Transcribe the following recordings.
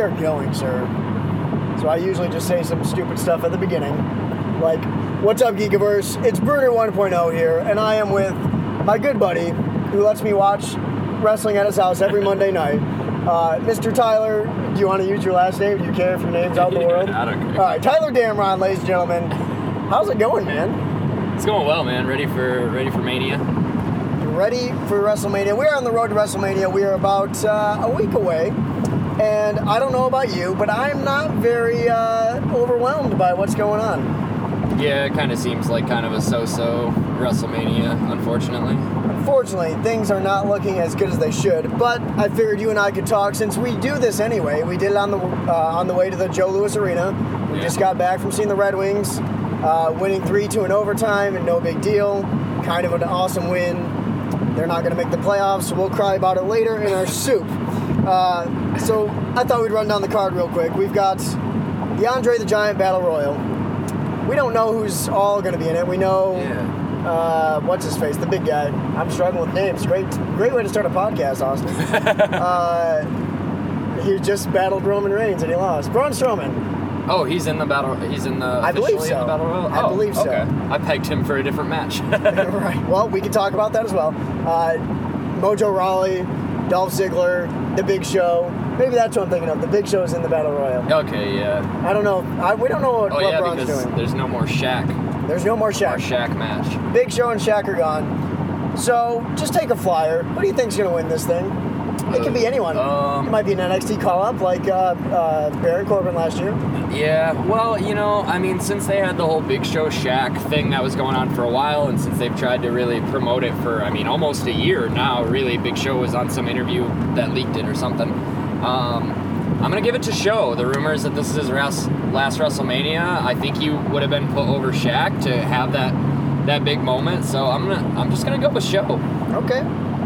we are going, sir. So I usually just say some stupid stuff at the beginning, like, what's up, Geekiverse? It's Bruner 1.0 here, and I am with my good buddy, who lets me watch wrestling at his house every Monday night. Mr. Tyler, do you want to use your last name? Do you care if your name's out in the world? I don't care. All right, Tyler Damron, ladies and gentlemen. How's it going, man? It's going well, man. Ready for Mania. Ready for WrestleMania. We are on the road to WrestleMania. We are about a week away, and I don't know about you, but I'm not very overwhelmed by what's going on. Yeah, it kind of seems like kind of a so-so WrestleMania, unfortunately. Unfortunately, things are not looking as good as they should, but I figured you and I could talk since we do this anyway. We did it on the way to the Joe Louis Arena. We just got back from seeing the Red Wings, winning 3-2 in overtime, and no big deal. Kind of an awesome win. They're not going to make the playoffs, so we'll cry about it later in our soup. So I thought we'd run down the card real quick. We've got the Andre the Giant Battle Royal. We don't know who's all going to be in it. We know, what's his face, the big guy. I'm struggling with names. Great way to start a podcast, Austin. He just battled Roman Reigns and he lost. Braun Strowman. Oh, he's in the battle. He's in the. I believe so. I believe so. Okay. I pegged him for a different match. Right. Well, we can talk about that as well. Mojo Rawley, Dolph Ziggler, The Big Show. Maybe that's what I'm thinking of. The Big Show is in the Battle Royal. Okay. Yeah. I don't know. We don't know what Braun's doing. There's no more Shaq. Our Shaq match. Big Show and Shaq are gone. So just take a flyer. Who do you think's gonna win this thing? It could be anyone. It might be an NXT call-up like Baron Corbin last year. Yeah, well, you know, I mean, since they had the whole Big Show Shaq thing that was going on for a while, and since they've tried to really promote it for, I mean, almost a year now, really, Big Show was on some interview that leaked it or something. I'm going to give it to Show. The rumor is that this is his last WrestleMania. I think he would have been put over Shaq to have that big moment, so I'm just going to go with Show. Okay.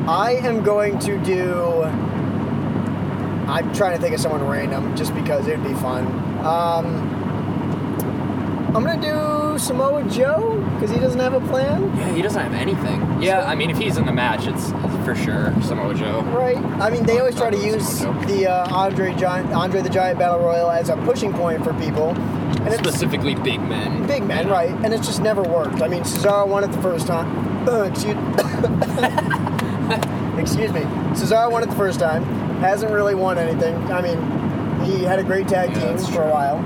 I am going to do... I'm trying to think of someone random, just because it'd be fun. I'm going to do Samoa Joe, because he doesn't have a plan. Yeah, he doesn't have anything. Yeah, I mean, if he's in the match, it's for sure Samoa Joe. Right. I mean, they always try to use the Andre the Giant Battle Royal as a pushing point for people. And specifically big men. Big men, right. And it's just never worked. I mean, Cesaro won it the first time. Excuse me. Cesaro won it the first time. Hasn't really won anything. I mean, he had a great tag team for a while.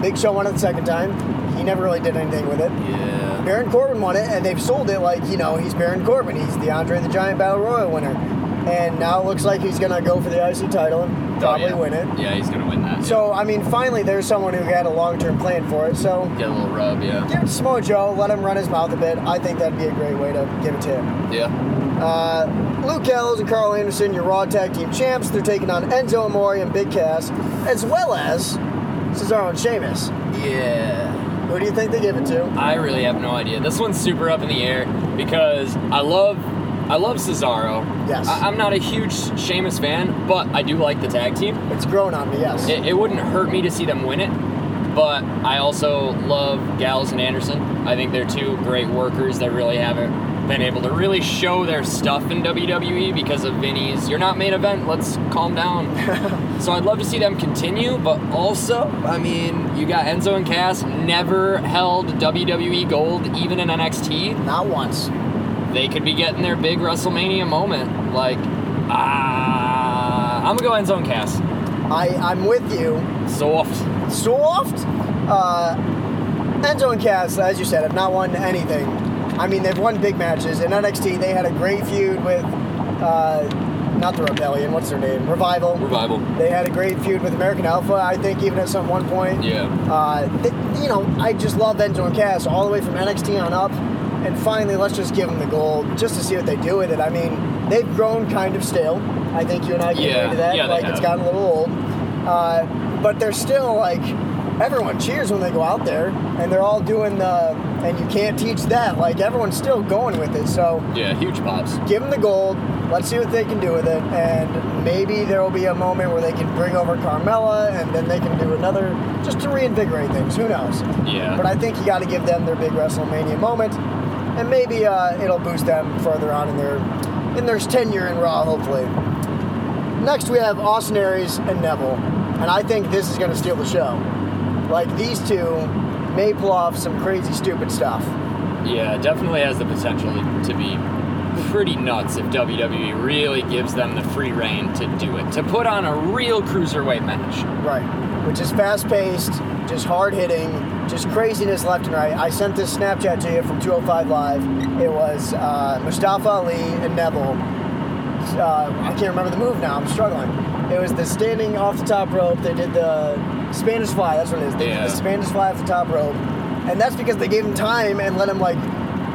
Big Show won it the second time. He never really did anything with it. Yeah. Baron Corbin won it, and they've sold it like, you know, he's Baron Corbin. He's the Andre the Giant Battle Royal winner. And now it looks like he's going to go for the IC title and probably win it. Yeah, he's going to win that. So, I mean, finally there's someone who had a long-term plan for it, so... Get a little rub, yeah. Give it to Samoa Joe. Let him run his mouth a bit. I think that'd be a great way to give it to him. Yeah. Luke Gallows and Carl Anderson, your Raw Tag Team Champs. They're taking on Enzo Amore and Big Cass, as well as Cesaro and Sheamus. Yeah. Who do you think they give it to? I really have no idea. This one's super up in the air because I love Cesaro. Yes. I'm not a huge Sheamus fan, but I do like the tag team. It's grown on me, yes. It wouldn't hurt me to see them win it, but I also love Gallows and Anderson. I think they're two great workers that really haven't been able to really show their stuff in WWE because of Vinny's, you're not main event, let's calm down. So I'd love to see them continue, but also, I mean, you got Enzo and Cass, never held WWE gold, even in NXT. Not once. They could be getting their big WrestleMania moment. Like, I'm going to go Enzo and Cass. I'm with you. Soft? Enzo and Cass, as you said, have not won anything. I mean, they've won big matches. In NXT, they had a great feud with, not the Rebellion, what's their name? Revival. They had a great feud with American Alpha, I think, even at some one point. Yeah. You know, I just love Enzo and Cass all the way from NXT on up. And finally, let's just give them the gold just to see what they do with it. I mean, they've grown kind of stale. I think you and I can agree to that. Yeah, they have. It's gotten a little old. But they're still, like... Everyone cheers when they go out there, and they're all doing and you can't teach that. Like, everyone's still going with it, so... Yeah, huge pops. Give them the gold. Let's see what they can do with it, and maybe there will be a moment where they can bring over Carmella, and then they can do another... Just to reinvigorate things. Who knows? Yeah. But I think you got to give them their big WrestleMania moment, and maybe it'll boost them further on in their tenure in Raw, hopefully. Next, we have Austin Aries and Neville. And I think this is going to steal the show. Like, these two may pull off some crazy, stupid stuff. Yeah, definitely has the potential to be pretty nuts if WWE really gives them the free rein to do it, to put on a real cruiserweight match. Right, which is fast-paced, just hard-hitting, just craziness left and right. I sent this Snapchat to you from 205 Live. It was Mustafa Ali and Neville. I can't remember the move now. I'm struggling. It was the standing off the top rope. They did the Spanish Fly. That's what it is. They did the Spanish Fly off the top rope. And that's because they gave him time and let him, like,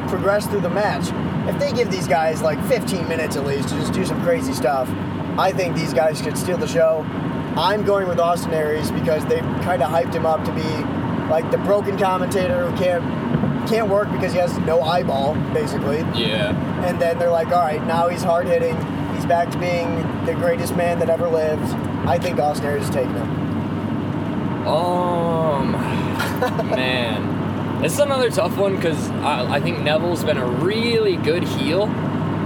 progress through the match. If they give these guys, like, 15 minutes at least to just do some crazy stuff, I think these guys could steal the show. I'm going with Austin Aries because they kind of hyped him up to be, like, the broken commentator who can't work because he has no eyeball, basically. Yeah. And then they're like, all right, now he's hard-hitting. He's back to being the greatest man that ever lived. I think Austin Aries is taking him. Man. It's another tough one because I think Neville's been a really good heel.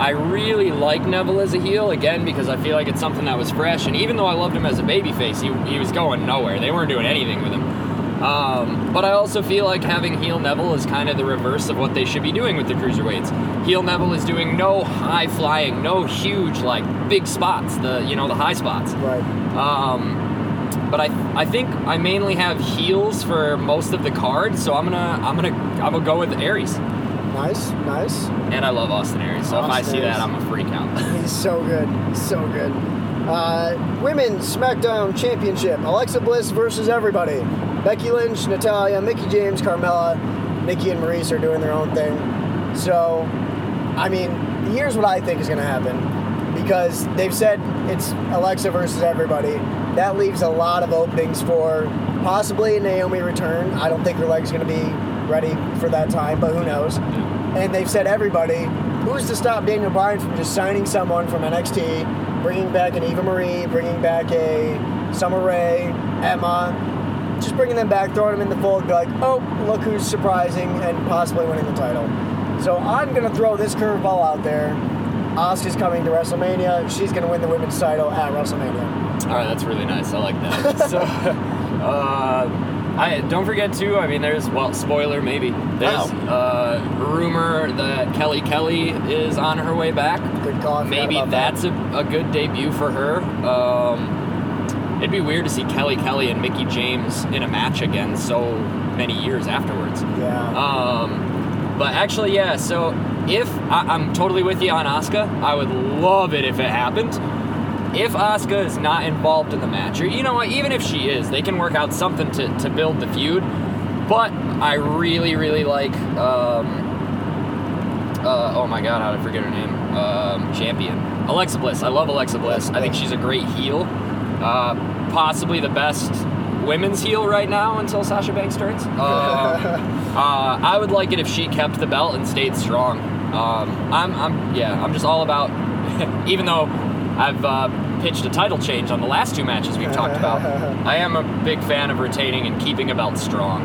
I really like Neville as a heel, again, because I feel like it's something that was fresh. And even though I loved him as a babyface, he was going nowhere. They weren't doing anything with him. But I also feel like having heel Neville is kind of the reverse of what they should be doing with the cruiserweights. Heel Neville is doing no high-flying, no huge, like, big spots, the high spots. Right. But I think I mainly have heels for most of the card, so I'm gonna go with Aries. Nice. And I love Austin Aries, so if I see that, I'm a freak out. He's so good, so good. Women's SmackDown Championship: Alexa Bliss versus everybody. Becky Lynch, Natalya, Mickie James, Carmella. Nikki and Maryse are doing their own thing. So, I mean, here's what I think is gonna happen, because they've said it's Alexa versus everybody. That leaves a lot of openings for possibly a Naomi return. I don't think her leg's going to be ready for that time, but who knows. And they've said everybody. Who's to stop Daniel Bryan from just signing someone from NXT, bringing back an Eva Marie, bringing back a Summer Rae, Emma, just bringing them back, throwing them in the fold, be like, oh, look who's surprising, and possibly winning the title. So I'm going to throw this curveball out there. Asuka's coming to WrestleMania. She's going to win the women's title at WrestleMania. All right, that's really nice. I like that. So, I don't forget too. I mean, there's spoiler maybe. There's rumor that Kelly is on her way back. Good call. Maybe that's a good debut for her. It'd be weird to see Kelly and Mickie James in a match again so many years afterwards. Yeah. But actually, yeah. So if I'm totally with you on Asuka, I would love it if it happened. If Asuka is not involved in the match, or you know what, even if she is, they can work out something to build the feud. But I really, really like, how'd I forget her name? Champion. Alexa Bliss. I love Alexa Bliss. I think she's a great heel. Possibly the best women's heel right now until Sasha Banks turns. I would like it if she kept the belt and stayed strong. I'm just all about, even though I've pitched a title change on the last two matches we've talked about. I am a big fan of retaining and keeping a belt strong.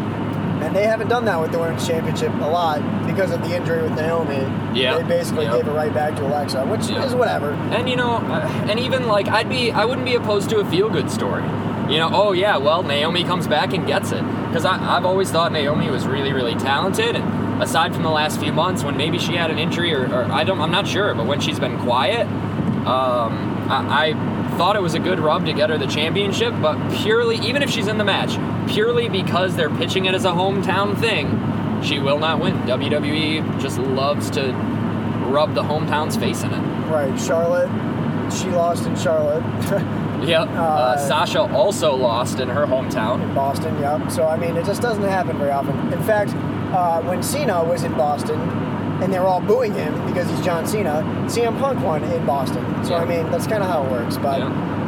And they haven't done that with the Women's Championship a lot because of the injury with Naomi. Yeah. They basically gave it right back to Alexa, which is whatever. And, you know, and even, like, I wouldn't be opposed to a feel-good story. You know, oh, yeah, well, Naomi comes back and gets it. Because I've always thought Naomi was really, really talented. And aside from the last few months when maybe she had an injury or I'm not sure, but when she's been quiet... I thought it was a good rub to get her the championship, but even if she's in the match, purely because they're pitching it as a hometown thing, she will not win. WWE just loves to rub the hometown's face in it. Right. Charlotte, she lost in Charlotte. Yep. Sasha also lost in her hometown. In Boston, yep. So, I mean, it just doesn't happen very often. In fact, when Cena was in Boston, and they were all booing him because he's John Cena. CM Punk won in Boston. So, I mean, that's kind of how it works. But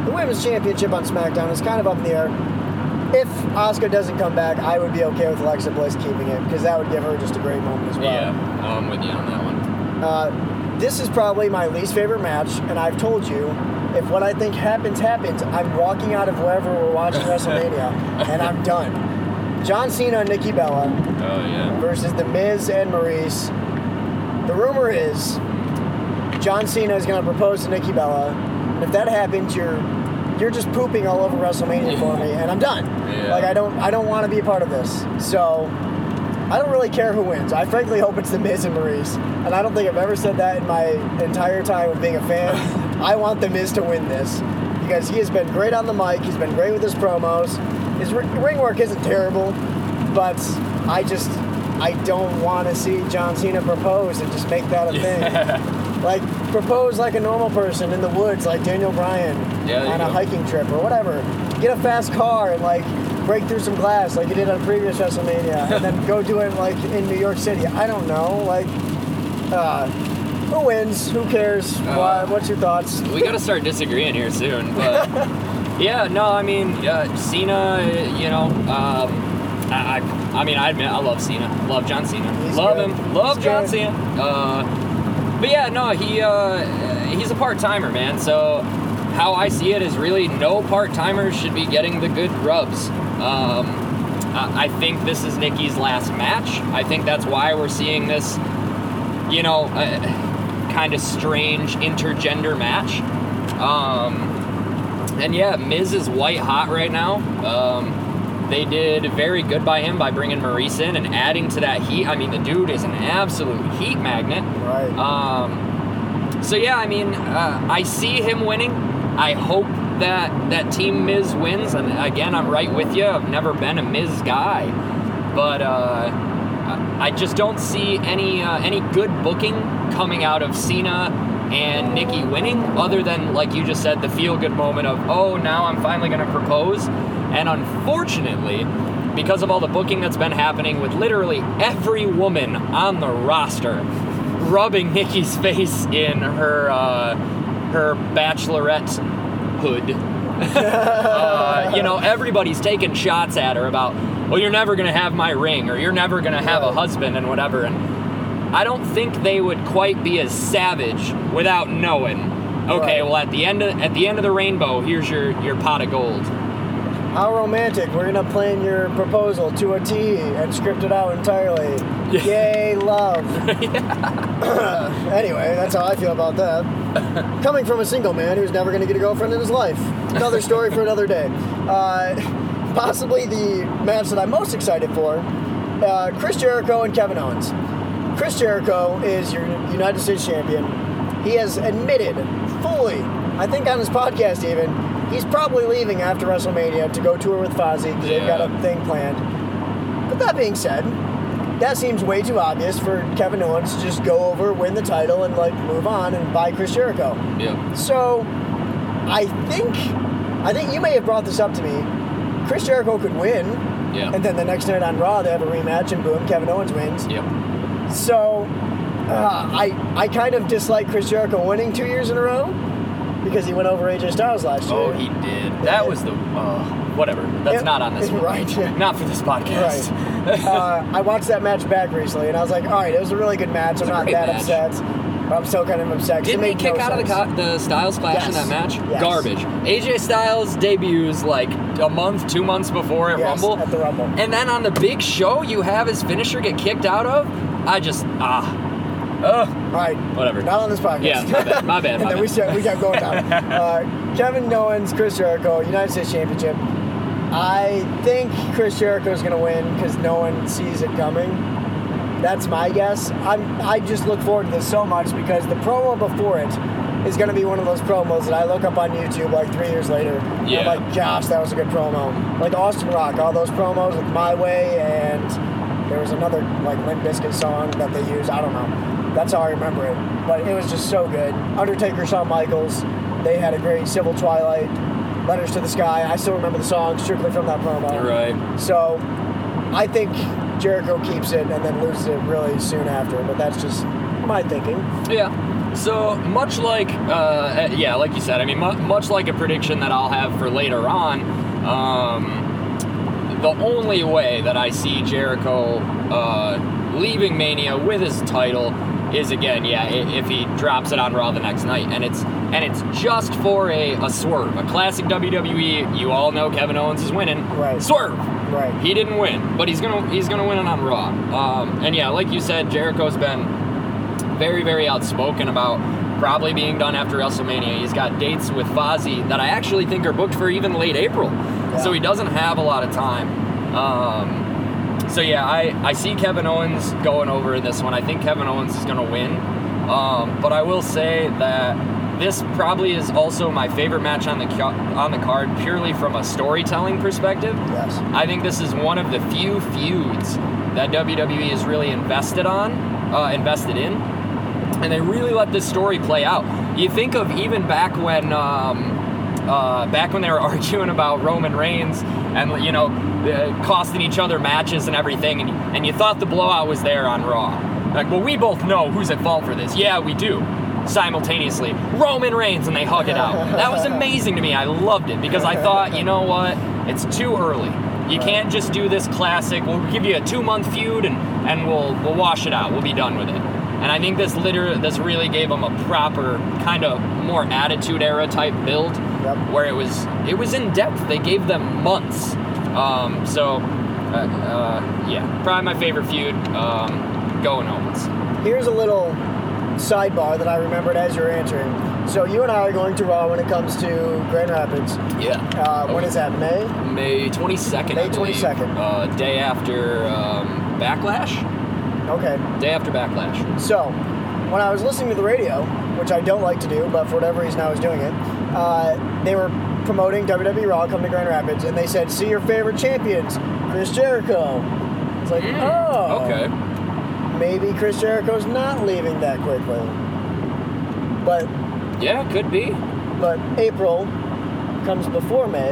the Women's Championship on SmackDown is kind of up in the air. If Asuka doesn't come back, I would be okay with Alexa Bliss keeping it because that would give her just a great moment as well. Yeah, I'm with you on that one. This is probably my least favorite match, and I've told you, if what I think happens, I'm walking out of wherever we're watching WrestleMania, and I'm done. John Cena and Nikki Bella versus The Miz and Maryse. The rumor is John Cena is going to propose to Nikki Bella. If that happens, you're you're just pooping all over WrestleMania for me, and I'm done. Yeah. Like, I don't want to be a part of this. So, I don't really care who wins. I frankly hope it's The Miz and Maurice. And I don't think I've ever said that in my entire time of being a fan. I want The Miz to win this, because he has been great on the mic. He's been great with his promos. His ring work isn't terrible, but I don't want to see John Cena propose and just make that a thing. Yeah. Like, propose like a normal person in the woods, like Daniel Bryan on a hiking trip or whatever. Get a fast car and, like, break through some glass like you did on previous WrestleMania, and then go do it, like, in New York City. I don't know. Like, who wins? Who cares? Why? What's your thoughts? We got to start disagreeing here soon. But, yeah, no, I mean, Cena, you know, I mean, I admit, I love Cena. Love John Cena. He's good. Love John Cena. But, yeah, no, he's a part-timer, man. So how I see it is really no part-timers should be getting the good rubs. I think this is Nikki's last match. I think that's why we're seeing this, you know, kind of strange intergender match. And yeah, Miz is white hot right now. They did very good by him by bringing Maurice in and adding to that heat. I mean, the dude is an absolute heat magnet. Right. So yeah, I mean, I see him winning. I hope that Team Miz wins. And again, I'm right with you. I've never been a Miz guy, but I just don't see any good booking coming out of Cena and Nikki winning, other than, like you just said, the feel-good moment of, oh, now I'm finally going to propose. And unfortunately, because of all the booking that's been happening with literally every woman on the roster rubbing Nikki's face in her bachelorette hood. You know, everybody's taking shots at her about, well, you're never going to have my ring, or you're never going to have a husband and whatever. And I don't think they would quite be as savage without knowing, okay, well, at the end of the rainbow, here's your pot of gold. How romantic. We're going to plan your proposal to a T and script it out entirely. Yay, love. Anyway, that's how I feel about that. Coming from a single man who's never going to get a girlfriend in his life. Another story for another day. Possibly the match that I'm most excited for, Chris Jericho and Kevin Owens. Chris Jericho is your United States champion. He has admitted fully, I think on his podcast even, he's probably leaving after WrestleMania to go tour with Fozzy because they've got a thing planned. But that being said, that seems way too obvious for Kevin Owens to just go over, win the title, and, like, move on and buy Chris Jericho. Yeah. So I think you may have brought this up to me. Chris Jericho could win. Yeah. And then the next night on Raw, they have a rematch, and boom, Kevin Owens wins. Yep. Yeah. So I kind of dislike Chris Jericho winning 2 years in a row, because he went over AJ Styles last year. Oh, he did. That was the... whatever. That's not on this one. Right. Yeah. Not for this podcast. Right. I watched that match back recently, and I was like, all right, it was a really good match. I'm not that upset. But I'm still kind of upset. Didn't he kick out of the Styles Clash in that match? Yes. Garbage. AJ Styles debuts like a month, 2 months before at Rumble. At the Rumble. And then on the Big Show, you have his finisher get kicked out of? I just... all right. Whatever. Not on this podcast. Yeah, my bad. And then we kept going down. Kevin Owens, Chris Jericho, United States Championship. I think Chris Jericho's going to win because no one sees it coming. That's my guess. I just look forward to this so much because the promo before it is going to be one of those promos that I look up on YouTube like 3 years later. Yeah. I'm like, gosh, that was a good promo. Like Austin Rock, all those promos with My Way, and there was another like Limp Bizkit song that they used. I don't know. That's how I remember it. But it was just so good. Undertaker, Shawn Michaels, they had a great Civil Twilight, Letters to the Sky. I still remember the song strictly from that promo. Right. So I think Jericho keeps it and then loses it really soon after. But that's just my thinking. Yeah. So much like, like you said, I mean, much like a prediction that I'll have for later on, the only way that I see Jericho leaving Mania with his title is, again, if he drops it on Raw the next night. And it's just for a swerve. A classic WWE, you all know Kevin Owens is winning. Right. Swerve. Right. He didn't win, but he's gonna win it on Raw. And like you said, Jericho's been very, very outspoken about probably being done after WrestleMania. He's got dates with Fozzy that I actually think are booked for even late April. Yeah. So he doesn't have a lot of time. So yeah, I see Kevin Owens going over in this one. I think Kevin Owens is going to win. But I will say that this probably is also my favorite match on the card purely from a storytelling perspective. Yes. I think this is one of the few feuds that WWE is really invested in. And they really let this story play out. You think of even back when they were arguing about Roman Reigns and, you know, costing each other matches and everything, and you thought the blowout was there on Raw. Like, well, we both know who's at fault for this. Yeah, we do. Simultaneously. Roman Reigns, and they hug it out. That was amazing to me. I loved it because I thought, you know what? It's too early. You can't just do this classic, we'll give you a 2-month feud and we'll wash it out. We'll be done with it. And I think this really gave them a proper kind of more Attitude Era type build, yep, where it was in depth. They gave them months. Yeah, probably my favorite feud. Going Owens. Here's a little sidebar that I remembered as you're answering. So you and I are going to Raw when it comes to Grand Rapids. Yeah. Okay. When is that, May? May 22nd. May 22nd. Day after Backlash. Okay. Day after Backlash. So when I was listening to the radio, which I don't like to do, but for whatever reason I was doing it, they were promoting WWE Raw come to Grand Rapids, and they said, see your favorite champions, Chris Jericho. It's like, oh. Okay. Maybe Chris Jericho's not leaving that quickly. But... yeah, could be. But April comes before May.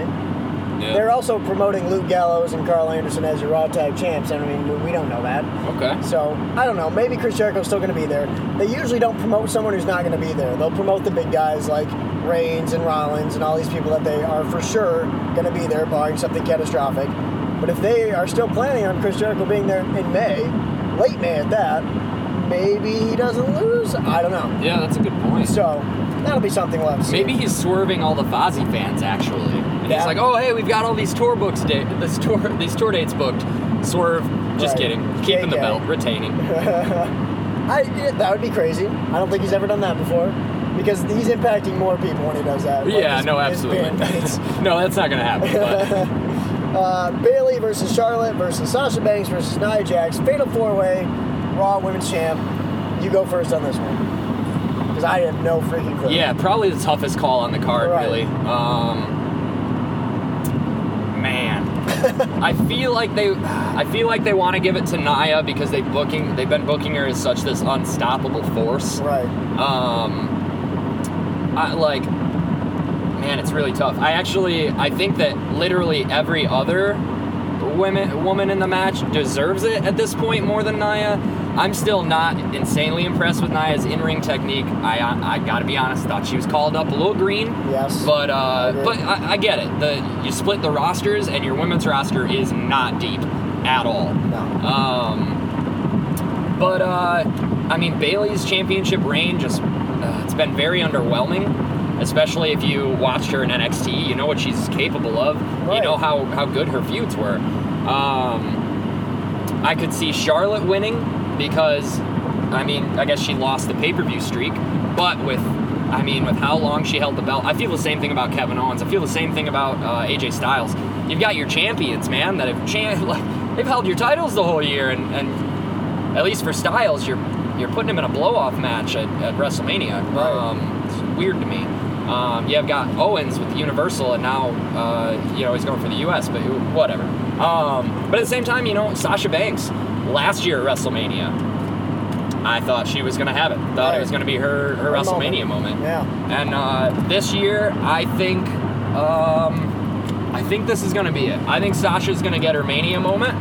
Yeah. They're also promoting Luke Gallows and Carl Anderson as your Raw Tag Champs. I mean, we don't know that. Okay. So, I don't know. Maybe Chris Jericho's still going to be there. They usually don't promote someone who's not going to be there. They'll promote the big guys like Reigns and Rollins and all these people that they are for sure going to be there, barring something catastrophic. But if they are still planning on Chris Jericho being there in May... late May at that, maybe he doesn't lose. I don't know. Yeah, that's a good point. So that'll be something we'll have to see. Maybe he's swerving all the Fozzy fans actually, and yeah, he's like, "Oh, hey, we've got all these tour dates booked." Swerve, just right. Kidding. Keeping the belt, retaining. That would be crazy. I don't think he's ever done that before, because he's impacting more people when he does that. Yeah, no, absolutely. No, that's not gonna happen. But. Bayley versus Charlotte versus Sasha Banks versus Nia Jax, fatal 4-way, Raw Women's Champ. You go first on this one, because I have no freaking clue. Yeah, probably the toughest call on the card, right, really. Man, I feel like they want to give it to Nia because they've been booking her as such this unstoppable force. Right. Man, it's really tough. I think that literally every other woman in the match deserves it at this point more than Nia. I'm still not insanely impressed with Nia's in-ring technique. I gotta be honest, thought she was called up a little green. Yes. But I get it. You split the rosters, and your women's roster is not deep at all. No. Bayley's championship reign it's been very underwhelming. Especially if you watched her in NXT, you know what she's capable of. Right. You know how good her feuds were. I could see Charlotte winning because, I guess she lost the pay-per-view streak. But with how long she held the belt, I feel the same thing about Kevin Owens. I feel the same thing about AJ Styles. You've got your champions, man, that have they've held your titles the whole year, and at least for Styles, you're putting him in a blow-off match at WrestleMania. Right. It's weird to me. I've got Owens with the Universal, and now, he's going for the U.S., but whatever. But at the same time, Sasha Banks, last year at WrestleMania, I thought she was going to have it. Thought it was going to be her WrestleMania moment. Yeah. And this year, I think this is going to be it. I think Sasha's going to get her Mania moment,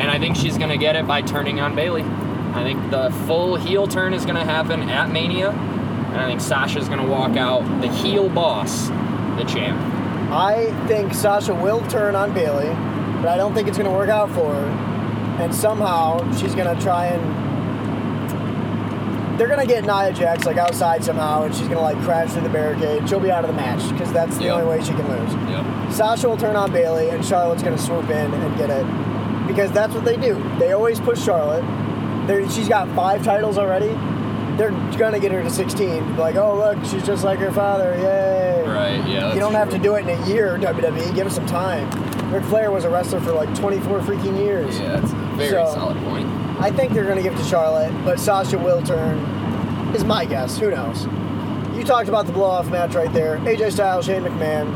and I think she's going to get it by turning on Bayley. I think the full heel turn is going to happen at Mania. And I think Sasha's going to walk out the heel boss, the champ. I think Sasha will turn on Bayley, but I don't think it's going to work out for her. And somehow she's going to try and... they're going to get Nia Jax outside somehow, and she's going to crash through the barricade. She'll be out of the match because that's the only way she can lose. Yep. Sasha will turn on Bayley, and Charlotte's going to swoop in and get it because that's what they do. They always push Charlotte. She's got 5 titles already. they're gonna get her to 16. Like, oh look, she's just like her father. Yay! Right. Yeah. You don't have to do it in a year. WWE, give it some time. Ric Flair was a wrestler for like 24 freaking years. Yeah, that's a very solid point. I think they're gonna give it to Charlotte, but Sasha will turn. Is my guess. Who knows? You talked about the blow-off match right there. AJ Styles, Shane McMahon.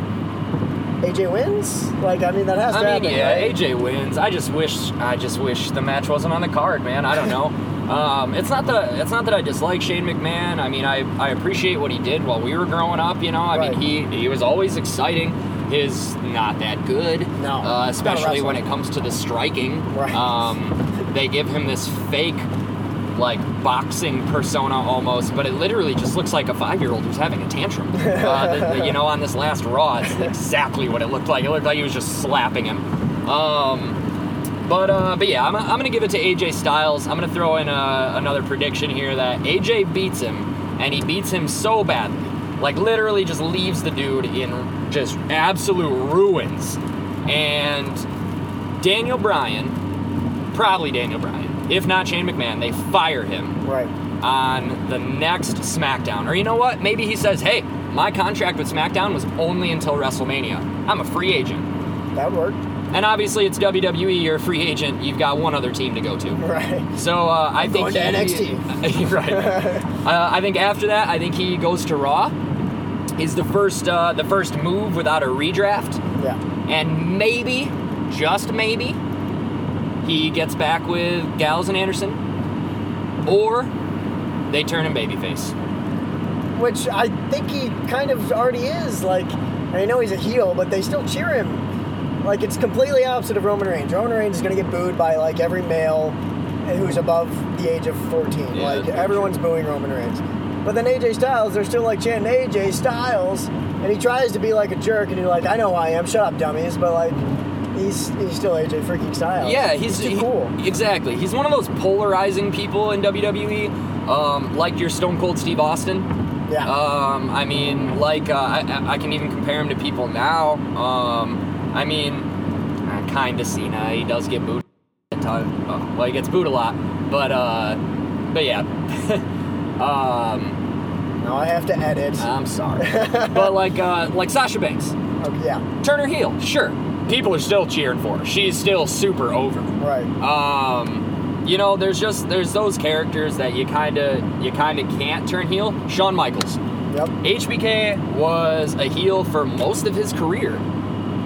AJ wins? Like, I mean, that has to happen. Yeah, right? AJ wins. I just wish the match wasn't on the card, man. I don't know. It's not that I dislike Shane McMahon. I mean, I appreciate what he did while we were growing up, you know. I mean, he was always exciting. His not that good. No. Especially when it comes to the striking. Right. They give him this fake like boxing persona almost, but it literally just looks like a 5-year-old who's having a tantrum. On this last Raw, it's exactly what it looked like. It looked like he was just slapping him. But I'm gonna give it to AJ Styles. I'm gonna throw in another prediction here that AJ beats him, and he beats him so badly, like literally just leaves the dude in just absolute ruins. And Daniel Bryan, if not Shane McMahon, they fire him on the next SmackDown. Or you know what? Maybe he says, hey, my contract with SmackDown was only until WrestleMania. I'm a free agent. That worked. And obviously it's WWE. You're a free agent. You've got one other team to go to. Right. So I think going to NXT. Right. I think after that, I think he goes to Raw. Is the first move without a redraft. Yeah. And maybe, just maybe, he gets back with Gallows and Anderson, or they turn him babyface. Which I think he kind of already is. Like, I know he's a heel, but they still cheer him. Like, it's completely opposite of Roman Reigns. Roman Reigns is going to get booed by, like, every male who's above the age of 14. Yeah, like, everyone's booing Roman Reigns. But then AJ Styles, they're still, like, chanting AJ Styles, and he tries to be, like, a jerk, and he's like, I know who I am, shut up, dummies, but, like... He's still AJ freaking Styles. Yeah, he's cool. Exactly. He's one of those polarizing people in WWE, like your Stone Cold Steve Austin. Yeah. I mean, like, I can even compare him to people now. I mean, kind of Cena. He does get booed a ton. Well, he gets booed a lot. But yeah. Now I have to edit. I'm sorry. But, like Sasha Banks. Okay, yeah. Turn her heel, sure. People are still cheering for her. She's still super over. Right. There's those characters that you kinda can't turn heel. Shawn Michaels. Yep. HBK was a heel for most of his career.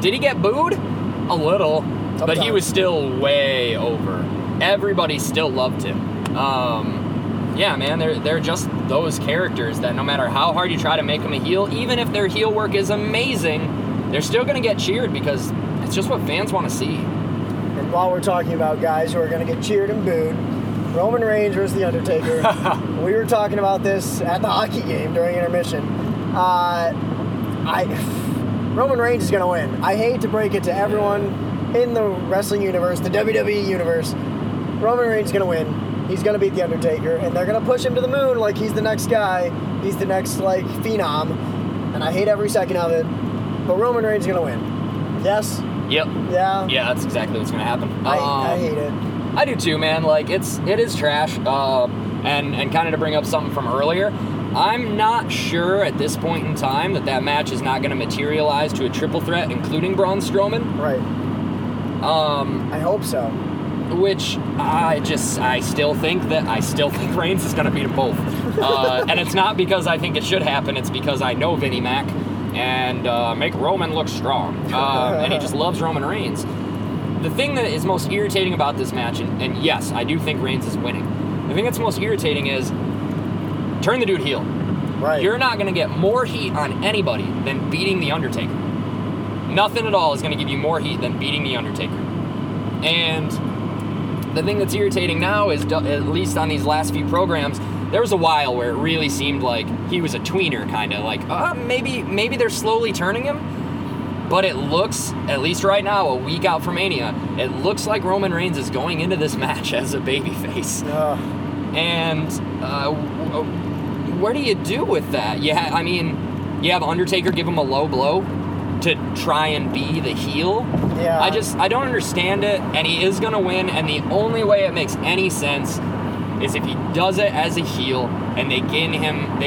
Did he get booed? A little. Sometimes. But he was still way over. Everybody still loved him. Yeah, man, they're just those characters that no matter how hard you try to make them a heel, even if their heel work is amazing, they're still gonna get cheered because it's just what fans want to see. And while we're talking about guys who are going to get cheered and booed, Roman Reigns versus The Undertaker. We were talking about this at the hockey game during intermission. Roman Reigns is going to win. I hate to break it to everyone in the wrestling universe, the WWE universe. Roman Reigns is going to win. He's going to beat The Undertaker, and they're going to push him to the moon like he's the next guy. He's the next, like, phenom. And I hate every second of it. But Roman Reigns is going to win. Yes? Yep. Yeah. Yeah, that's exactly what's gonna happen. I hate it. I do too, man. Like it is trash. And kind of to bring up something from earlier, I'm not sure at this point in time that match is not gonna materialize to a triple threat, including Braun Strowman. Right. I hope so. Which I still think Reigns is gonna beat them both. And it's not because I think it should happen. It's because I know Vinnie Mac. And make Roman look strong. And he just loves Roman Reigns. The thing that is most irritating about this match, and yes, I do think Reigns is winning. The thing that's most irritating is turn the dude heel. Right. You're not going to get more heat on anybody than beating The Undertaker. Nothing at all is going to give you more heat than beating The Undertaker. And the thing that's irritating now is, at least on these last few programs, there was a while where it really seemed like he was a tweener, kind of. Like, maybe they're slowly turning him. But it looks, at least right now, a week out from Mania, it looks like Roman Reigns is going into this match as a babyface. And what do you do with that? Yeah, I mean, you have Undertaker give him a low blow to try and be the heel. Yeah. I don't understand it, and he is going to win, and the only way it makes any sense is if he does it as a heel and they gain him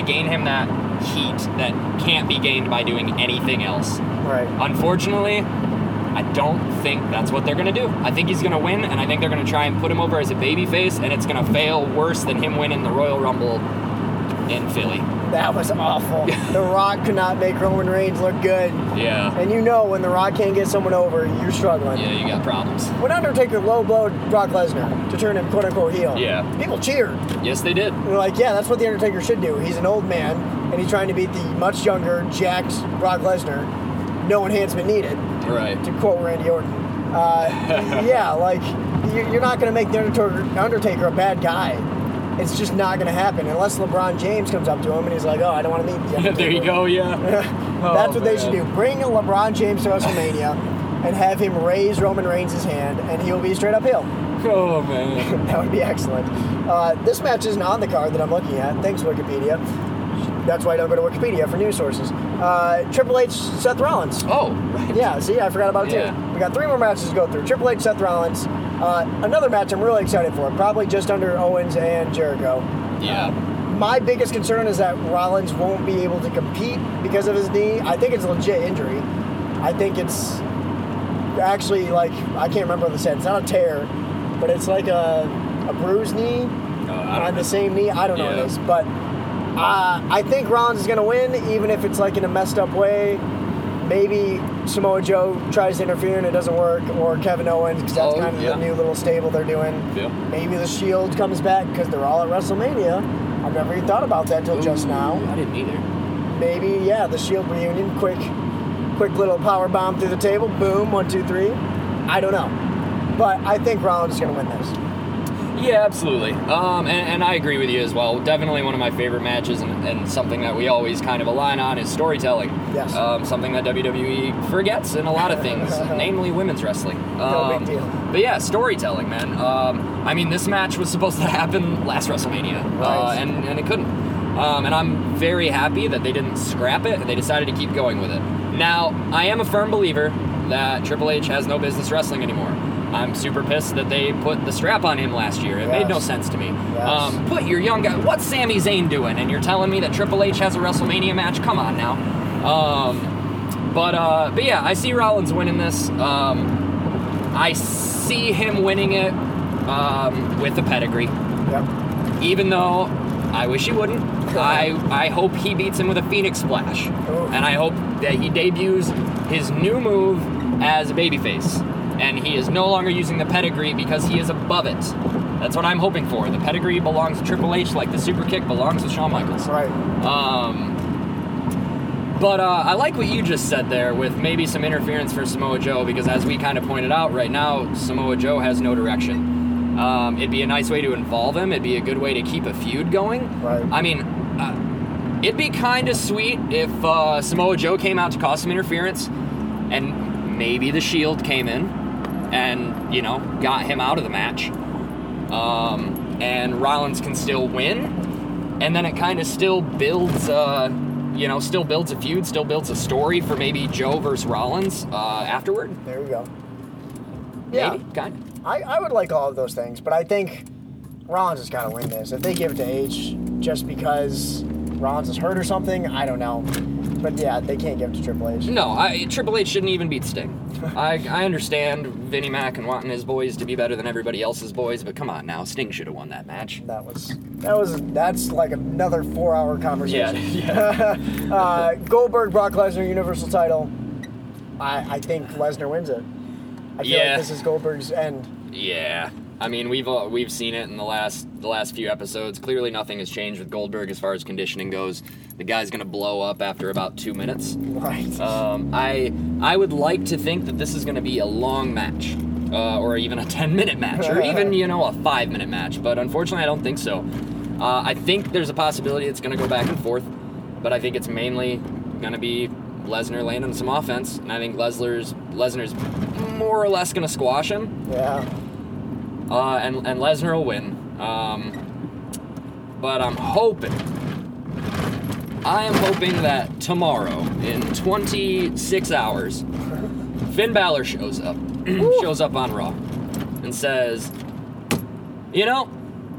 that heat that can't be gained by doing anything else. Right. Unfortunately, I don't think that's what they're going to do. I think he's going to win, and I think they're going to try and put him over as a babyface, and it's going to fail worse than him winning the Royal Rumble in Philly. That was awful. The Rock could not make Roman Reigns look good. Yeah. And you know when The Rock can't get someone over, you're struggling. Yeah, you got problems. When Undertaker low-blowed Brock Lesnar to turn him quote-unquote heel, yeah, people cheered. Yes, they did. They're like, yeah, that's what The Undertaker should do. He's an old man, and he's trying to beat the much younger, jacked Brock Lesnar. No enhancement needed. Right. To quote Randy Orton. Yeah, like, you're not going to make The Undertaker a bad guy. It's just not going to happen unless LeBron James comes up to him and he's like, oh, I don't want to meet the Undertaker. There you go, yeah. That's what they should do. Bring LeBron James to WrestleMania and have him raise Roman Reigns' hand, and he'll be straight up heel. Oh, man. That would be excellent. This match isn't on the card that I'm looking at. Thanks, Wikipedia. That's why I don't go to Wikipedia for news sources. Triple H, Seth Rollins. Oh, right. Yeah, see, I forgot about it, too. We got three more matches to go through. Triple H, Seth Rollins. Another match I'm really excited for. Probably just under Owens and Jericho. Yeah. My biggest concern is that Rollins won't be able to compete because of his knee. I think it's a legit injury. I think it's actually, like, I can't remember what they said. It's not a tear, but it's like a bruised knee on the same knee. I don't know what it is, but... I think Rollins is going to win, even if it's like in a messed up way. Maybe Samoa Joe tries to interfere and it doesn't work, or Kevin Owens, because that's kind of the new little stable they're doing. Yeah. Maybe the Shield comes back because they're all at WrestleMania. I've never even thought about that till just now. I didn't either. Maybe, the Shield reunion, quick little power bomb through the table, boom, 1, 2, 3. I don't know, but I think Rollins is going to win this. Yeah, absolutely. And I agree with you as well. Definitely one of my favorite matches, and something that we always kind of align on is storytelling. Yes. Something that WWE forgets in a lot of things, namely women's wrestling. No big deal. But yeah, storytelling, man. I mean, this match was supposed to happen last WrestleMania, right. and it couldn't. And I'm very happy that they didn't scrap it, and they decided to keep going with it. Now, I am a firm believer that Triple H has no business wrestling anymore. I'm super pissed that they put the strap on him last year. It made no sense to me. Yes. Put your young guy... What's Sami Zayn doing? And you're telling me that Triple H has a WrestleMania match? Come on now. But yeah, I see Rollins winning this. I see him winning it with the pedigree. Yep. Even though I wish he wouldn't. I hope he beats him with a Phoenix Splash. Ooh. And I hope that he debuts his new move as a babyface. And he is no longer using the pedigree because he is above it. That's what I'm hoping for. The pedigree belongs to Triple H, like the super kick belongs to Shawn Michaels. Right. I like what you just said there with maybe some interference for Samoa Joe, because as we kind of pointed out, right now Samoa Joe has no direction. It'd be a nice way to involve him. It'd be a good way to keep a feud going. Right. I mean, it'd be kind of sweet if Samoa Joe came out to cause some interference, and maybe the Shield came in and, you know, got him out of the match. And Rollins can still win. And then it kind of still builds, still builds a feud, still builds a story for maybe Joe versus Rollins afterward. There we go. Yeah. Maybe, kind of. I would like all of those things, but I think Rollins has got to win this. If they give it to H just because Rollins is hurt or something, I don't know. But yeah, they can't give it to Triple H. No, Triple H shouldn't even beat Sting. I understand Vinnie Mac and wanting his boys to be better than everybody else's boys, but come on now, Sting should have won that match. That's like another 4-hour conversation. Yeah. Goldberg, Brock Lesnar, Universal title. I think Lesnar wins it. I feel like this is Goldberg's end. Yeah. I mean, we've seen it in the last few episodes. Clearly, nothing has changed with Goldberg as far as conditioning goes. The guy's gonna blow up after about 2 minutes. Right. I would like to think that this is gonna be a long match, or even a 10-minute match, or even a 5-minute match. But unfortunately, I don't think so. I think there's a possibility it's gonna go back and forth, but I think it's mainly gonna be Lesnar landing some offense, and I think Lesnar's more or less gonna squash him. Yeah. And Lesnar will win. But I am hoping that tomorrow, in 26 hours, Finn Balor shows up on Raw and says,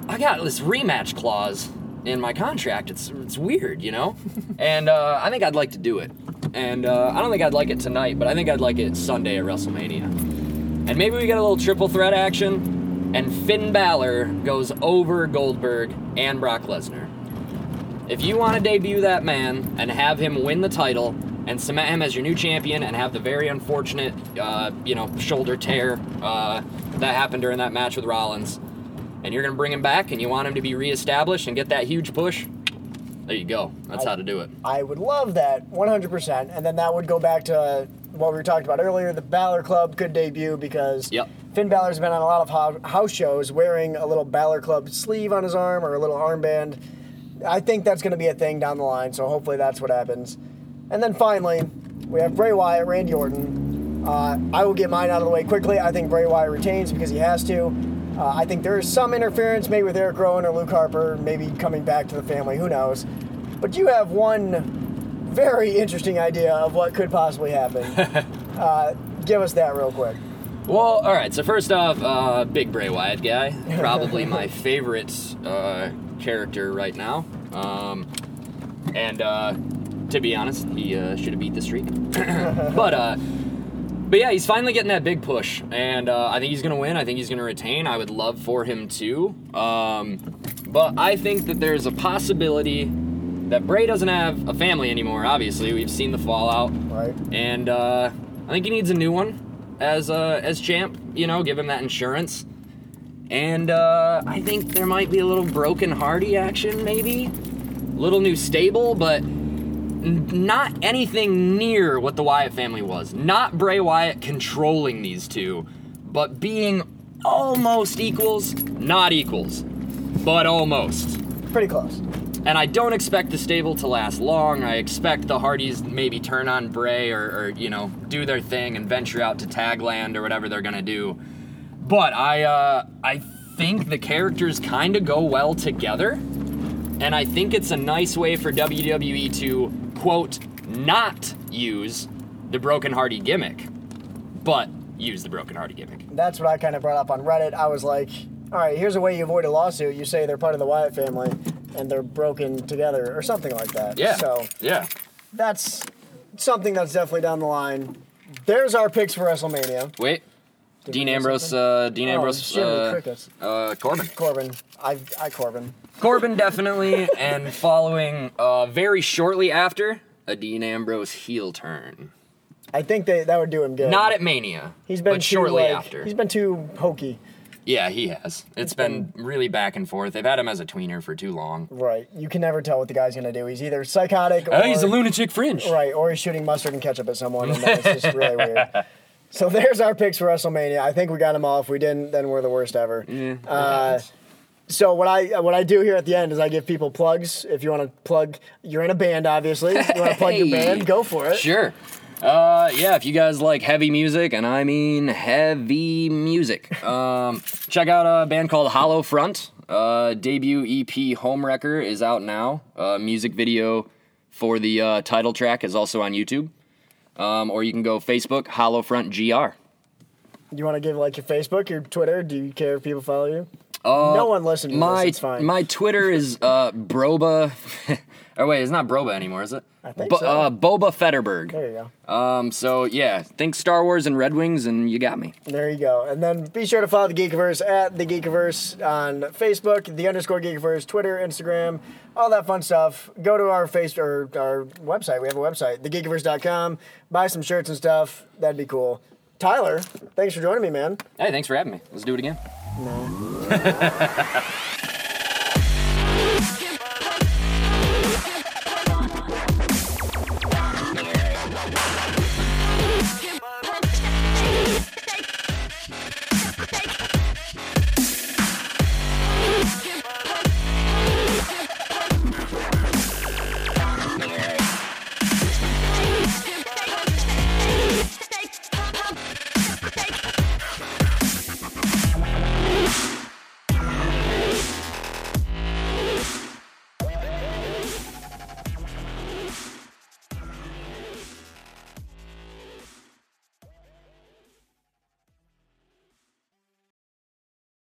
I got this rematch clause in my contract. It's weird, you know? And I think I'd like to do it. And I don't think I'd like it tonight, but I think I'd like it Sunday at WrestleMania. And maybe we get a little triple threat action, and Finn Balor goes over Goldberg and Brock Lesnar. If you want to debut that man and have him win the title and cement him as your new champion and have the very unfortunate, shoulder tear that happened during that match with Rollins, and you're going to bring him back and you want him to be reestablished and get that huge push, there you go. That's how to do it. I would love that 100%. And then that would go back to what we were talking about earlier. The Balor Club could debut because Finn Balor's been on a lot of house shows wearing a little Balor Club sleeve on his arm or a little armband. I think that's going to be a thing down the line, so hopefully that's what happens. And then finally, we have Bray Wyatt, Randy Orton. I will get mine out of the way quickly. I think Bray Wyatt retains because he has to. I think there is some interference, maybe with Eric Rowan or Luke Harper, maybe coming back to the family, who knows. But you have one very interesting idea of what could possibly happen. Give us that real quick. Well, all right, so first off, big Bray Wyatt guy. Probably my favorite character right now. To be honest, he should have beat the streak. But yeah, he's finally getting that big push, and I think he's going to win. I think he's going to retain. I would love for him to. But I think that there's a possibility that Bray doesn't have a family anymore, obviously. We've seen the fallout. Right. And I think he needs a new one as champ, give him that insurance. And I think there might be a little Broken Hardy action, maybe. A little new stable, but not anything near what the Wyatt family was. Not Bray Wyatt controlling these two, but being almost equals, not equals, but almost. Pretty close. And I don't expect the stable to last long. I expect the Hardys maybe turn on Bray or do their thing and venture out to Tagland or whatever they're going to do. But I think the characters kind of go well together, and I think it's a nice way for WWE to, quote, not use the Broken Hardy gimmick, but use the Broken Hardy gimmick. That's what I kind of brought up on Reddit. I was like, all right, here's a way you avoid a lawsuit. You say they're part of the Wyatt family, and they're broken together, or something like that. Yeah, so yeah. That's something that's definitely down the line. There's our picks for WrestleMania. Wait. Dean Ambrose, Corbin. Corbin. Corbin definitely, and following very shortly after, a Dean Ambrose heel turn. I think that would do him good. Not at Mania, but shortly after. He's been too hokey. Yeah, he has. It's been really back and forth. They've had him as a tweener for too long. Right. You can never tell what the guy's going to do. He's either psychotic or... he's a lunatic fringe. Right, or he's shooting mustard and ketchup at someone, and that's just really weird. So there's our picks for WrestleMania. I think we got them all. If we didn't, then we're the worst ever. Yeah, so what I do here at the end is I give people plugs. If you want to plug, you're in a band, obviously. If you want to plug your band, go for it. Sure. If you guys like heavy music, and I mean heavy music, check out a band called Hollow Front. Debut EP Homewrecker is out now. Music video for the title track is also on YouTube. Or you can go Facebook, Hollow Front GR. You want to give your Facebook, your Twitter? Do you care if people follow you? No one listens to this, it's fine. My Twitter is Broba. Oh, wait, it's not Broba anymore, is it? I think so. Boba Fetterberg. There you go. Think Star Wars and Red Wings, and you got me. There you go. And then be sure to follow the Geekiverse at the Geekiverse on Facebook, the _Geekiverse, Twitter, Instagram, all that fun stuff. Go to our our website. We have a website, thegeekiverse.com. Buy some shirts and stuff. That'd be cool. Tyler, thanks for joining me, man. Hey, thanks for having me. Let's do it again. No.